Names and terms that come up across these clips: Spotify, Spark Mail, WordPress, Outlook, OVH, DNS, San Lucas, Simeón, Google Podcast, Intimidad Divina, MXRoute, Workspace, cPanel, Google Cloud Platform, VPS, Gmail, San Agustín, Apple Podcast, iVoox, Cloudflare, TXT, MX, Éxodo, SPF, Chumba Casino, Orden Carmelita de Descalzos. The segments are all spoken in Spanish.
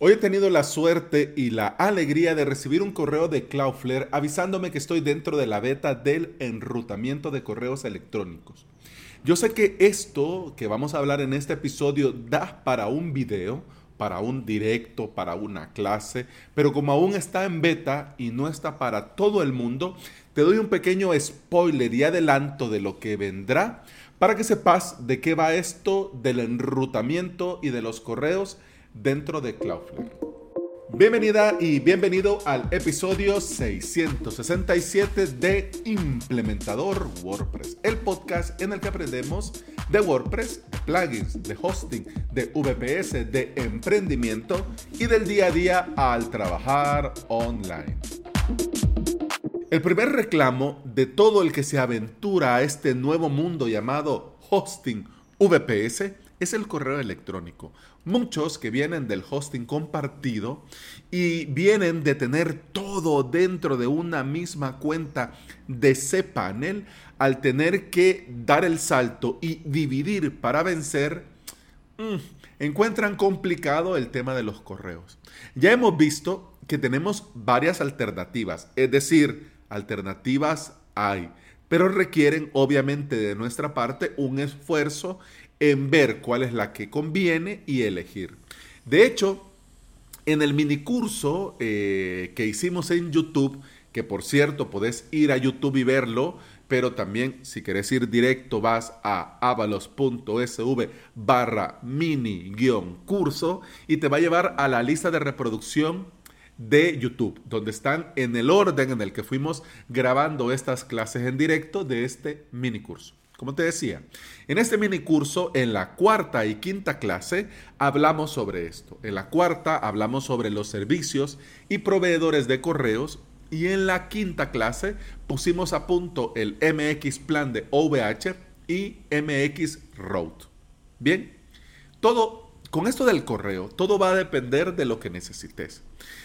Hoy he tenido la suerte y la alegría de recibir un correo de Cloudflare avisándome que estoy dentro de la beta del enrutamiento de correos electrónicos. Yo sé que esto que vamos a hablar en este episodio da para un video, para un directo, para una clase, pero como aún está en beta y no está para todo el mundo, te doy un pequeño spoiler y adelanto de lo que vendrá para que sepas de qué va esto del enrutamiento y de los correos dentro de Cloudflare. Bienvenida y bienvenido al episodio 667 de Implementador WordPress, el podcast en el que aprendemos de WordPress, de plugins, de hosting, de VPS, de emprendimiento y del día a día al trabajar online. El primer reclamo de todo el que se aventura a este nuevo mundo llamado hosting VPS es el correo electrónico. Muchos que vienen del hosting compartido y vienen de tener todo dentro de una misma cuenta de cPanel, al tener que dar el salto y dividir para vencer, encuentran complicado el tema de los correos. Ya hemos visto que tenemos varias alternativas, es decir, alternativas hay, pero requieren obviamente de nuestra parte un esfuerzo en ver cuál es la que conviene y elegir. De hecho, en el minicurso que hicimos en YouTube, que por cierto podés ir a YouTube y verlo, pero también si querés ir directo vas a avalos.sv/mini-curso y te va a llevar a la lista de reproducción de YouTube, donde están en el orden en el que fuimos grabando estas clases en directo de este minicurso. Como te decía, en este minicurso, en la cuarta y quinta clase, hablamos sobre esto. En la cuarta hablamos sobre los servicios y proveedores de correos. Y en la quinta clase pusimos a punto el MX plan de OVH y MXRoute. Bien, todo con esto del correo, todo va a depender de lo que necesites.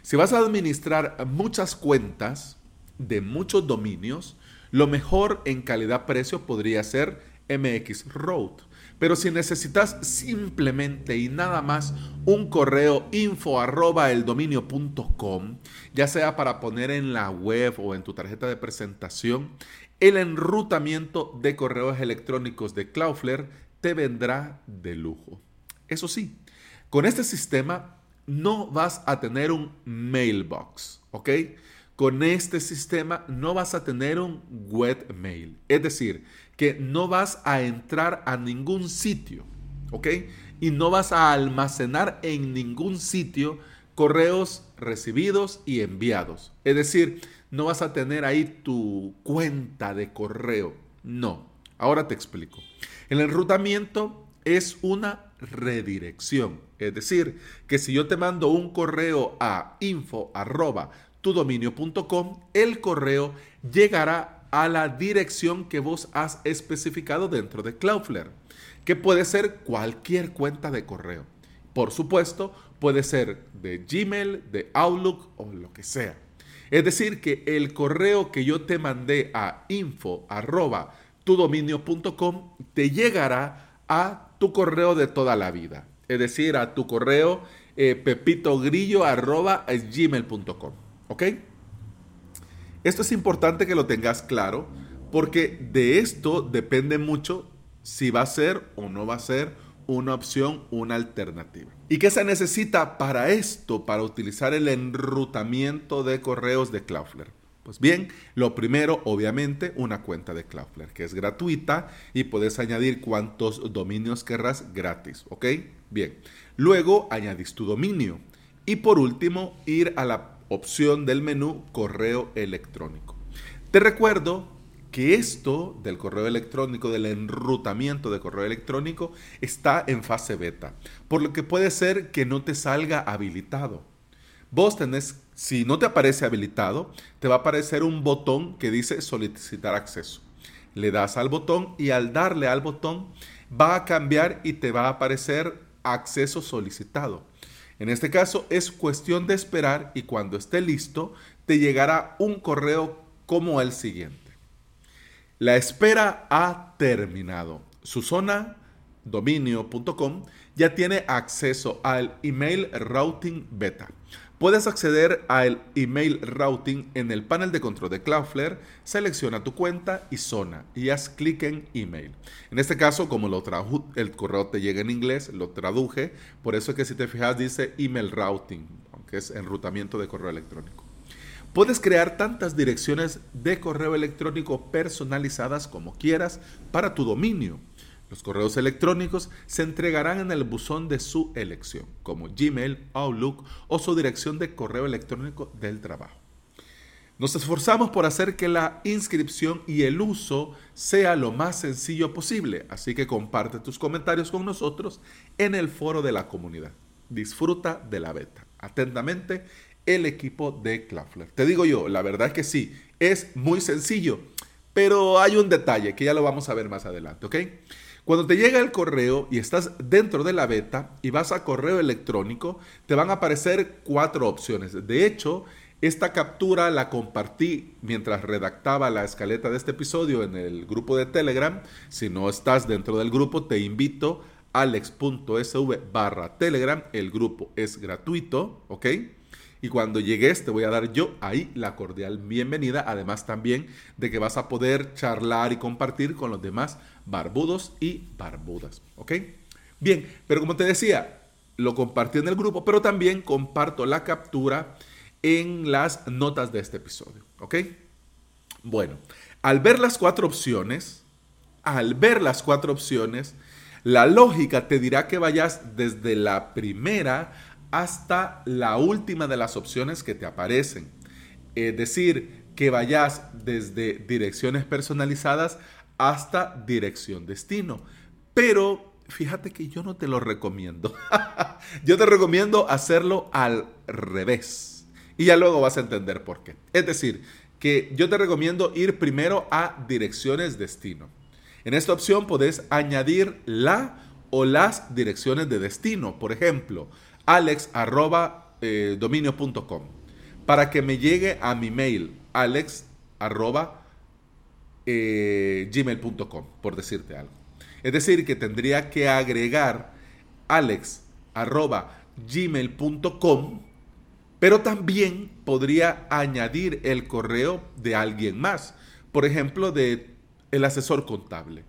Si vas a administrar muchas cuentas de muchos dominios, lo mejor en calidad-precio podría ser MXRoute. Pero si necesitas simplemente y nada más un correo info@eldominio.com, ya sea para poner en la web o en tu tarjeta de presentación, el enrutamiento de correos electrónicos de Cloudflare te vendrá de lujo. Eso sí, con este sistema no vas a tener un mailbox, ¿ok? Con este sistema no vas a tener un webmail, es decir, que no vas a entrar a ningún sitio, ¿ok? Y no vas a almacenar en ningún sitio correos recibidos y enviados. Es decir, no vas a tener ahí tu cuenta de correo. No. Ahora te explico. El enrutamiento es una redirección. Es decir, que si yo te mando un correo a info@tudominio.com, el correo llegará a la dirección que vos has especificado dentro de Cloudflare, que puede ser cualquier cuenta de correo. Por supuesto, puede ser de Gmail, de Outlook o lo que sea. Es decir, que el correo que yo te mandé a info@tudominio.com te llegará a tu correo de toda la vida. Es decir, a tu correo pepitogrillo@gmail.com. ¿Ok? Esto es importante que lo tengas claro, porque de esto depende mucho si va a ser o no va a ser una opción, una alternativa. ¿Y qué se necesita para esto, para utilizar el enrutamiento de correos de Cloudflare? Pues bien, lo primero, obviamente, una cuenta de Cloudflare, que es gratuita y puedes añadir cuantos dominios querrás gratis. ¿Ok? Bien. Luego, añadís tu dominio. Y por último, ir a la opción del menú correo electrónico. Te recuerdo que esto del correo electrónico, del enrutamiento de correo electrónico, está en fase beta, por lo que puede ser que no te salga habilitado. Vos tenés, si no te aparece habilitado, te va a aparecer un botón que dice solicitar acceso. Le das al botón y al darle al botón va a cambiar y te va a aparecer acceso solicitado. En este caso es cuestión de esperar y cuando esté listo te llegará un correo como el siguiente. La espera ha terminado. Susana.dominio.com ya tiene acceso al Email Routing Beta. Puedes acceder al Email Routing en el panel de control de Cloudflare, selecciona tu cuenta y zona y haz clic en Email. En este caso, como el correo te llega en inglés, lo traduje, por eso es que si te fijas dice Email Routing, aunque es enrutamiento de correo electrónico. Puedes crear tantas direcciones de correo electrónico personalizadas como quieras para tu dominio. Los correos electrónicos se entregarán en el buzón de su elección, como Gmail, Outlook o su dirección de correo electrónico del trabajo. Nos esforzamos por hacer que la inscripción y el uso sea lo más sencillo posible, así que comparte tus comentarios con nosotros en el foro de la comunidad. Disfruta de la beta. Atentamente, el equipo de Cloudflare. Te digo yo, la verdad es que sí, es muy sencillo, pero hay un detalle que ya lo vamos a ver más adelante, ¿ok? Cuando te llega el correo y estás dentro de la beta y vas a correo electrónico, te van a aparecer 4 opciones. De hecho, esta captura la compartí mientras redactaba la escaleta de este episodio en el grupo de Telegram. Si no estás dentro del grupo, te invito a alex.sv/Telegram. El grupo es gratuito, ¿ok? Y cuando llegues te voy a dar yo ahí la cordial bienvenida, además también de que vas a poder charlar y compartir con los demás barbudos y barbudas, ¿ok? Bien, pero como te decía, lo compartí en el grupo, pero también comparto la captura en las notas de este episodio, ¿ok? Bueno, al ver las 4 opciones, la lógica te dirá que vayas desde la primera hasta la última de las opciones que te aparecen. Es decir, que vayas desde direcciones personalizadas hasta dirección destino. Pero fíjate que yo no te lo recomiendo. Yo te recomiendo hacerlo al revés. Y ya luego vas a entender por qué. Es decir, que yo te recomiendo ir primero a direcciones destino. En esta opción podés añadir la o las direcciones de destino. Por ejemplo, alex@dominio.com para que me llegue a mi mail alex@gmail.com, por decirte algo. Es decir, que tendría que agregar alex@gmail.com, pero también podría añadir el correo de alguien más, por ejemplo, de el asesor contable.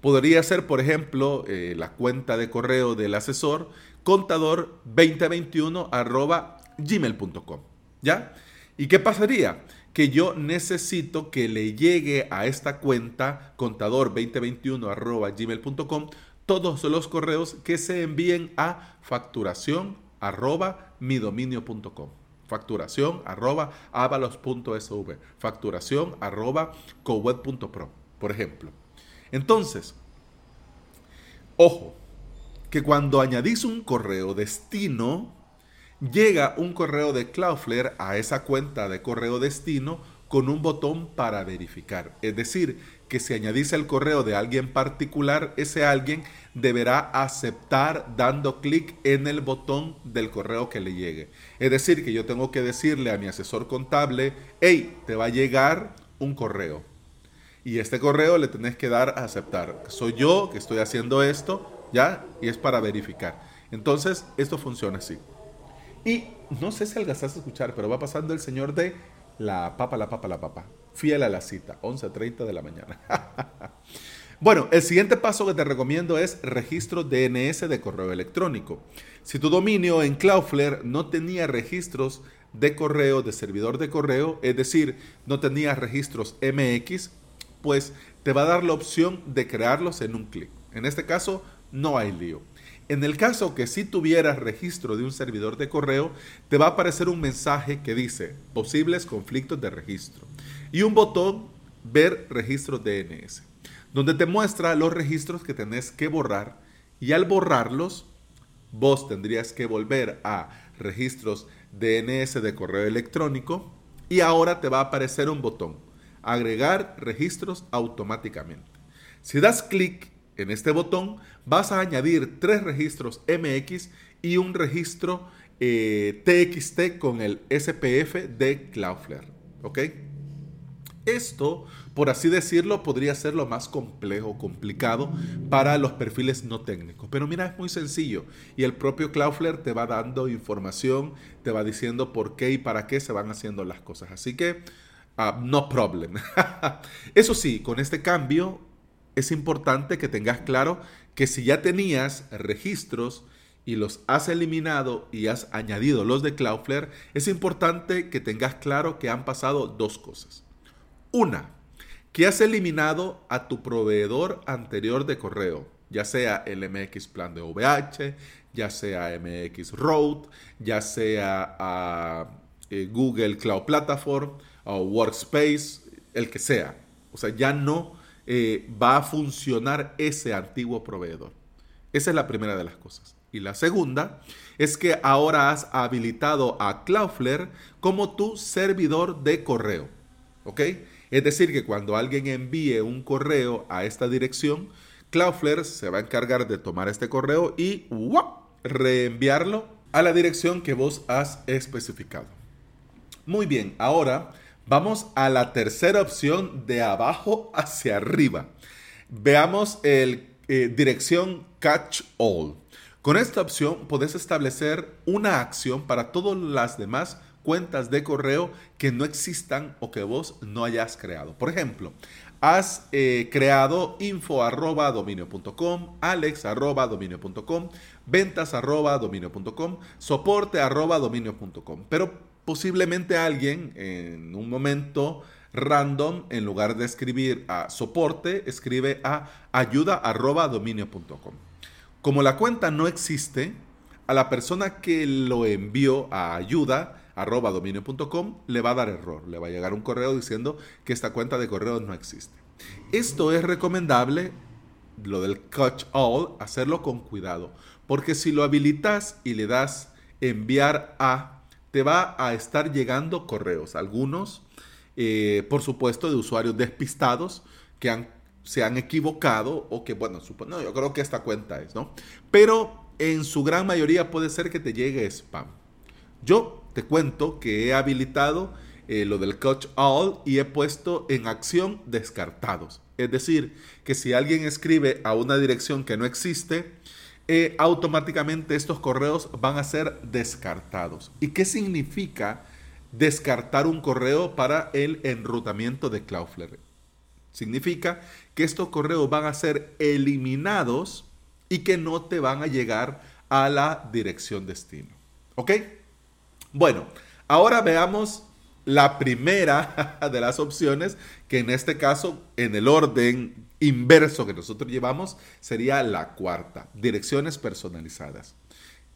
Podría ser, por ejemplo, la cuenta de correo del asesor contador2021@gmail.com, ¿ya? ¿Y qué pasaría? Que yo necesito que le llegue a esta cuenta contador2021@gmail.com todos los correos que se envíen a facturación@midominio.com, facturación@avalos.sv, facturación@coweb.pro, por ejemplo. Entonces, ojo, que cuando añadís un correo destino, llega un correo de Cloudflare a esa cuenta de correo destino con un botón para verificar. Es decir, que si añadís el correo de alguien particular, ese alguien deberá aceptar dando clic en el botón del correo que le llegue. Es decir, que yo tengo que decirle a mi asesor contable, hey, te va a llegar un correo. Y este correo le tenés que dar a aceptar. Soy yo que estoy haciendo esto. ¿Ya? Y es para verificar. Entonces, esto funciona así. Y no sé si alcanzaste a escuchar, pero va pasando el señor de la papa. Fiel a la cita, 11:30 de la mañana. Bueno, el siguiente paso que te recomiendo es registro DNS de correo electrónico. Si tu dominio en Cloudflare no tenía registros de correo, de servidor de correo, es decir, no tenía registros MX, pues te va a dar la opción de crearlos en un clic. En este caso, no hay lío. En el caso que si tuvieras registro de un servidor de correo, te va a aparecer un mensaje que dice posibles conflictos de registro y un botón ver registro DNS, donde te muestra los registros que tenés que borrar y al borrarlos, vos tendrías que volver a registros DNS de correo electrónico y ahora te va a aparecer un botón agregar registros automáticamente. Si das clic en este botón vas a añadir 3 registros MX y un registro TXT con el SPF de Cloudflare, ¿ok? Esto, por así decirlo, podría ser lo más complejo, complicado para los perfiles no técnicos. Pero mira, es muy sencillo y el propio Cloudflare te va dando información, te va diciendo por qué y para qué se van haciendo las cosas. Así que, no problem. Eso sí, con este cambio es importante que tengas claro que si ya tenías registros y los has eliminado y has añadido los de Cloudflare, es importante que tengas claro que han pasado dos cosas. Una, que has eliminado a tu proveedor anterior de correo, ya sea el MX plan de OVH, ya sea MXRoute, ya sea Google Cloud Platform o Workspace, el que sea. O sea, ya no va a funcionar ese antiguo proveedor. Esa es la primera de las cosas. Y la segunda es que ahora has habilitado a Cloudflare como tu servidor de correo. ¿Ok? Es decir, que cuando alguien envíe un correo a esta dirección, Cloudflare se va a encargar de tomar este correo y reenviarlo a la dirección que vos has especificado. Muy bien, ahora vamos a la tercera opción de abajo hacia arriba. Veamos el dirección Catch All. Con esta opción podés establecer una acción para todas las demás cuentas de correo que no existan o que vos no hayas creado. Por ejemplo, has creado info@dominio.com, alex@dominio.com, ventas@dominio.com, soporte@dominio.com. Pero posiblemente alguien en un momento random, en lugar de escribir a soporte, escribe a ayuda@dominio.com. Como la cuenta no existe, a la persona que lo envió a ayuda@dominio.com le va a dar error. Le va a llegar un correo diciendo que esta cuenta de correo no existe. Esto es recomendable, lo del catch all, hacerlo con cuidado. Porque si lo habilitas y le das enviar a, te va a estar llegando correos. Algunos, por supuesto, de usuarios despistados que se han equivocado o que, bueno, yo creo que esta cuenta es, ¿no? Pero en su gran mayoría puede ser que te llegue spam. Yo te cuento que he habilitado lo del catch all y he puesto en acción descartados. Es decir, que si alguien escribe a una dirección que no existe, automáticamente estos correos van a ser descartados. ¿Y qué significa descartar un correo para el enrutamiento de Cloudflare? Significa que estos correos van a ser eliminados y que no te van a llegar a la dirección destino. ¿Ok? Bueno, ahora veamos la primera de las opciones, que en este caso, en el orden inverso que nosotros llevamos, sería la cuarta, direcciones personalizadas.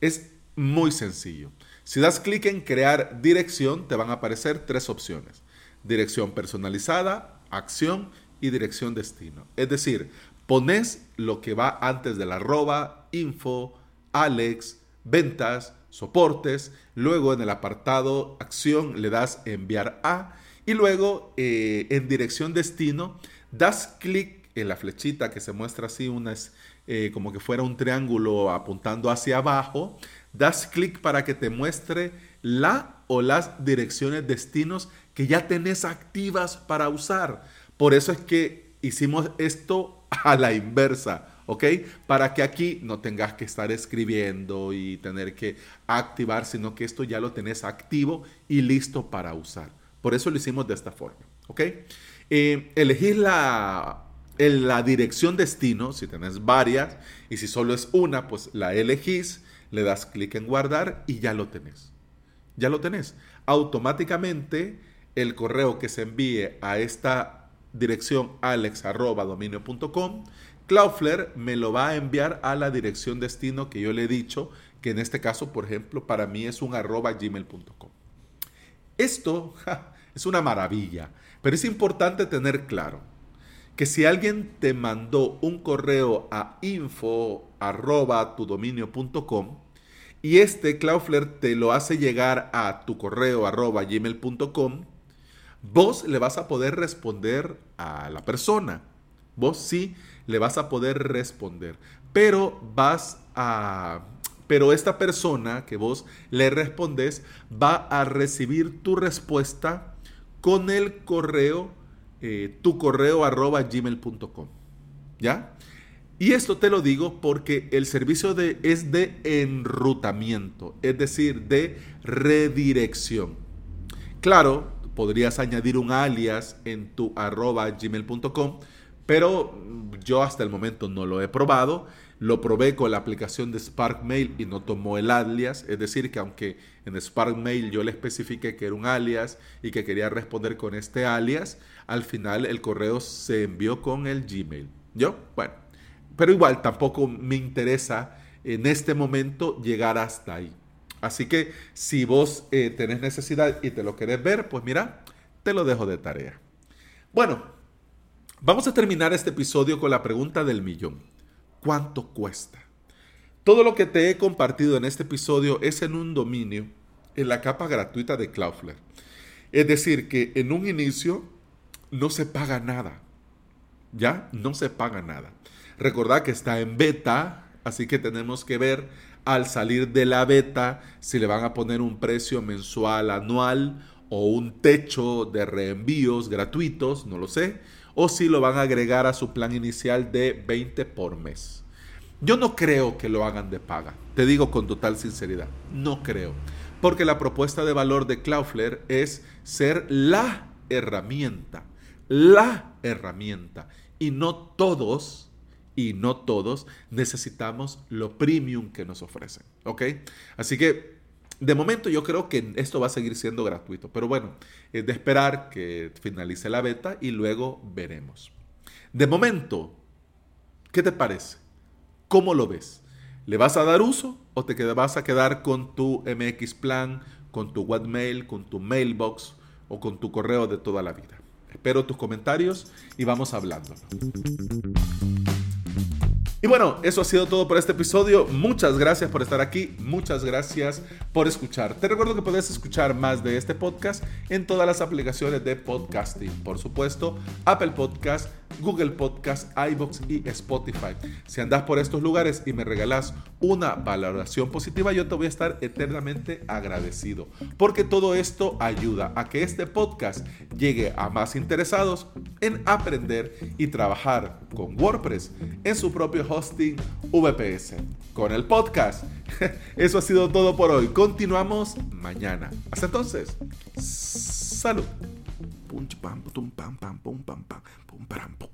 Es muy sencillo. Si das clic en crear dirección, te van a aparecer tres opciones. Dirección personalizada, acción y dirección destino. Es decir, pones lo que va antes del arroba, info, Alex, ventas, soportes. Luego en el apartado acción le das enviar a. Y luego en dirección destino das clic en la flechita que se muestra así, como que fuera un triángulo apuntando hacia abajo. Das clic para que te muestre la o las direcciones destinos que ya tenés activas para usar. Por eso es que hicimos esto a la inversa, ¿ok? Para que aquí no tengas que estar escribiendo y tener que activar, sino que esto ya lo tenés activo y listo para usar. Por eso lo hicimos de esta forma, ¿ok? Elegís la dirección destino, si tenés varias, y si solo es una, pues la elegís, le das clic en guardar y ya lo tenés. Ya lo tenés. Automáticamente el correo que se envíe a esta dirección alex@dominio.com, Cloudflare me lo va a enviar a la dirección destino que yo le he dicho, que en este caso, por ejemplo, para mí es un @gmail.com. Esto es una maravilla, pero es importante tener claro que si alguien te mandó un correo a info@tudominio.com y este Cloudflare te lo hace llegar a tu correo @gmail.com, vos le vas a poder responder a la persona. Vos sí le vas a poder responder. Pero esta persona que vos le respondes va a recibir tu respuesta con el correo tucorreo@gmail.com. ¿Ya? Y esto te lo digo porque el servicio es de enrutamiento, es decir, de redirección. Claro, podrías añadir un alias en tu @gmail.com, pero yo hasta el momento no lo he probado. Lo probé con la aplicación de Spark Mail y no tomó el alias. Es decir, que aunque en Spark Mail yo le especifique que era un alias y que quería responder con este alias, al final el correo se envió con el Gmail. Pero igual tampoco me interesa en este momento llegar hasta ahí. Así que si vos tenés necesidad y te lo querés ver, pues mira, te lo dejo de tarea. Bueno, vamos a terminar este episodio con la pregunta del millón. ¿Cuánto cuesta? Todo lo que te he compartido en este episodio es en un dominio, en la capa gratuita de Cloudflare. Es decir, que en un inicio no se paga nada. ¿Ya? No se paga nada. Recordad que está en beta, así que tenemos que ver al salir de la beta si le van a poner un precio mensual, anual o un techo de reenvíos gratuitos, no lo sé, o si lo van a agregar a su plan inicial de 20 por mes. Yo no creo que lo hagan de paga, te digo con total sinceridad, no creo, porque la propuesta de valor de Cloudflare es ser la herramienta y no todos necesitamos lo premium que nos ofrecen, ¿ok? Así que, de momento yo creo que esto va a seguir siendo gratuito, pero bueno, es de esperar que finalice la beta y luego veremos. De momento, ¿qué te parece? ¿Cómo lo ves? ¿Le vas a dar uso o te vas a quedar con tu MX Plan, con tu Whatmail, con tu Mailbox o con tu correo de toda la vida? Espero tus comentarios y vamos hablándolo. Y bueno, eso ha sido todo por este episodio. Muchas gracias por estar aquí. Muchas gracias por escuchar. Te recuerdo que puedes escuchar más de este podcast en todas las aplicaciones de podcasting. Por supuesto, Apple Podcast, Google Podcast, iVoox y Spotify. Si andas por estos lugares y me regalas una valoración positiva, yo te voy a estar eternamente agradecido. Porque todo esto ayuda a que este podcast llegue a más interesados en aprender y trabajar con WordPress en su propio hosting VPS con el podcast. Eso ha sido todo por hoy. Continuamos mañana. Hasta entonces. Salud. Pum pam pum pam pam pum pam pam pum pam pum.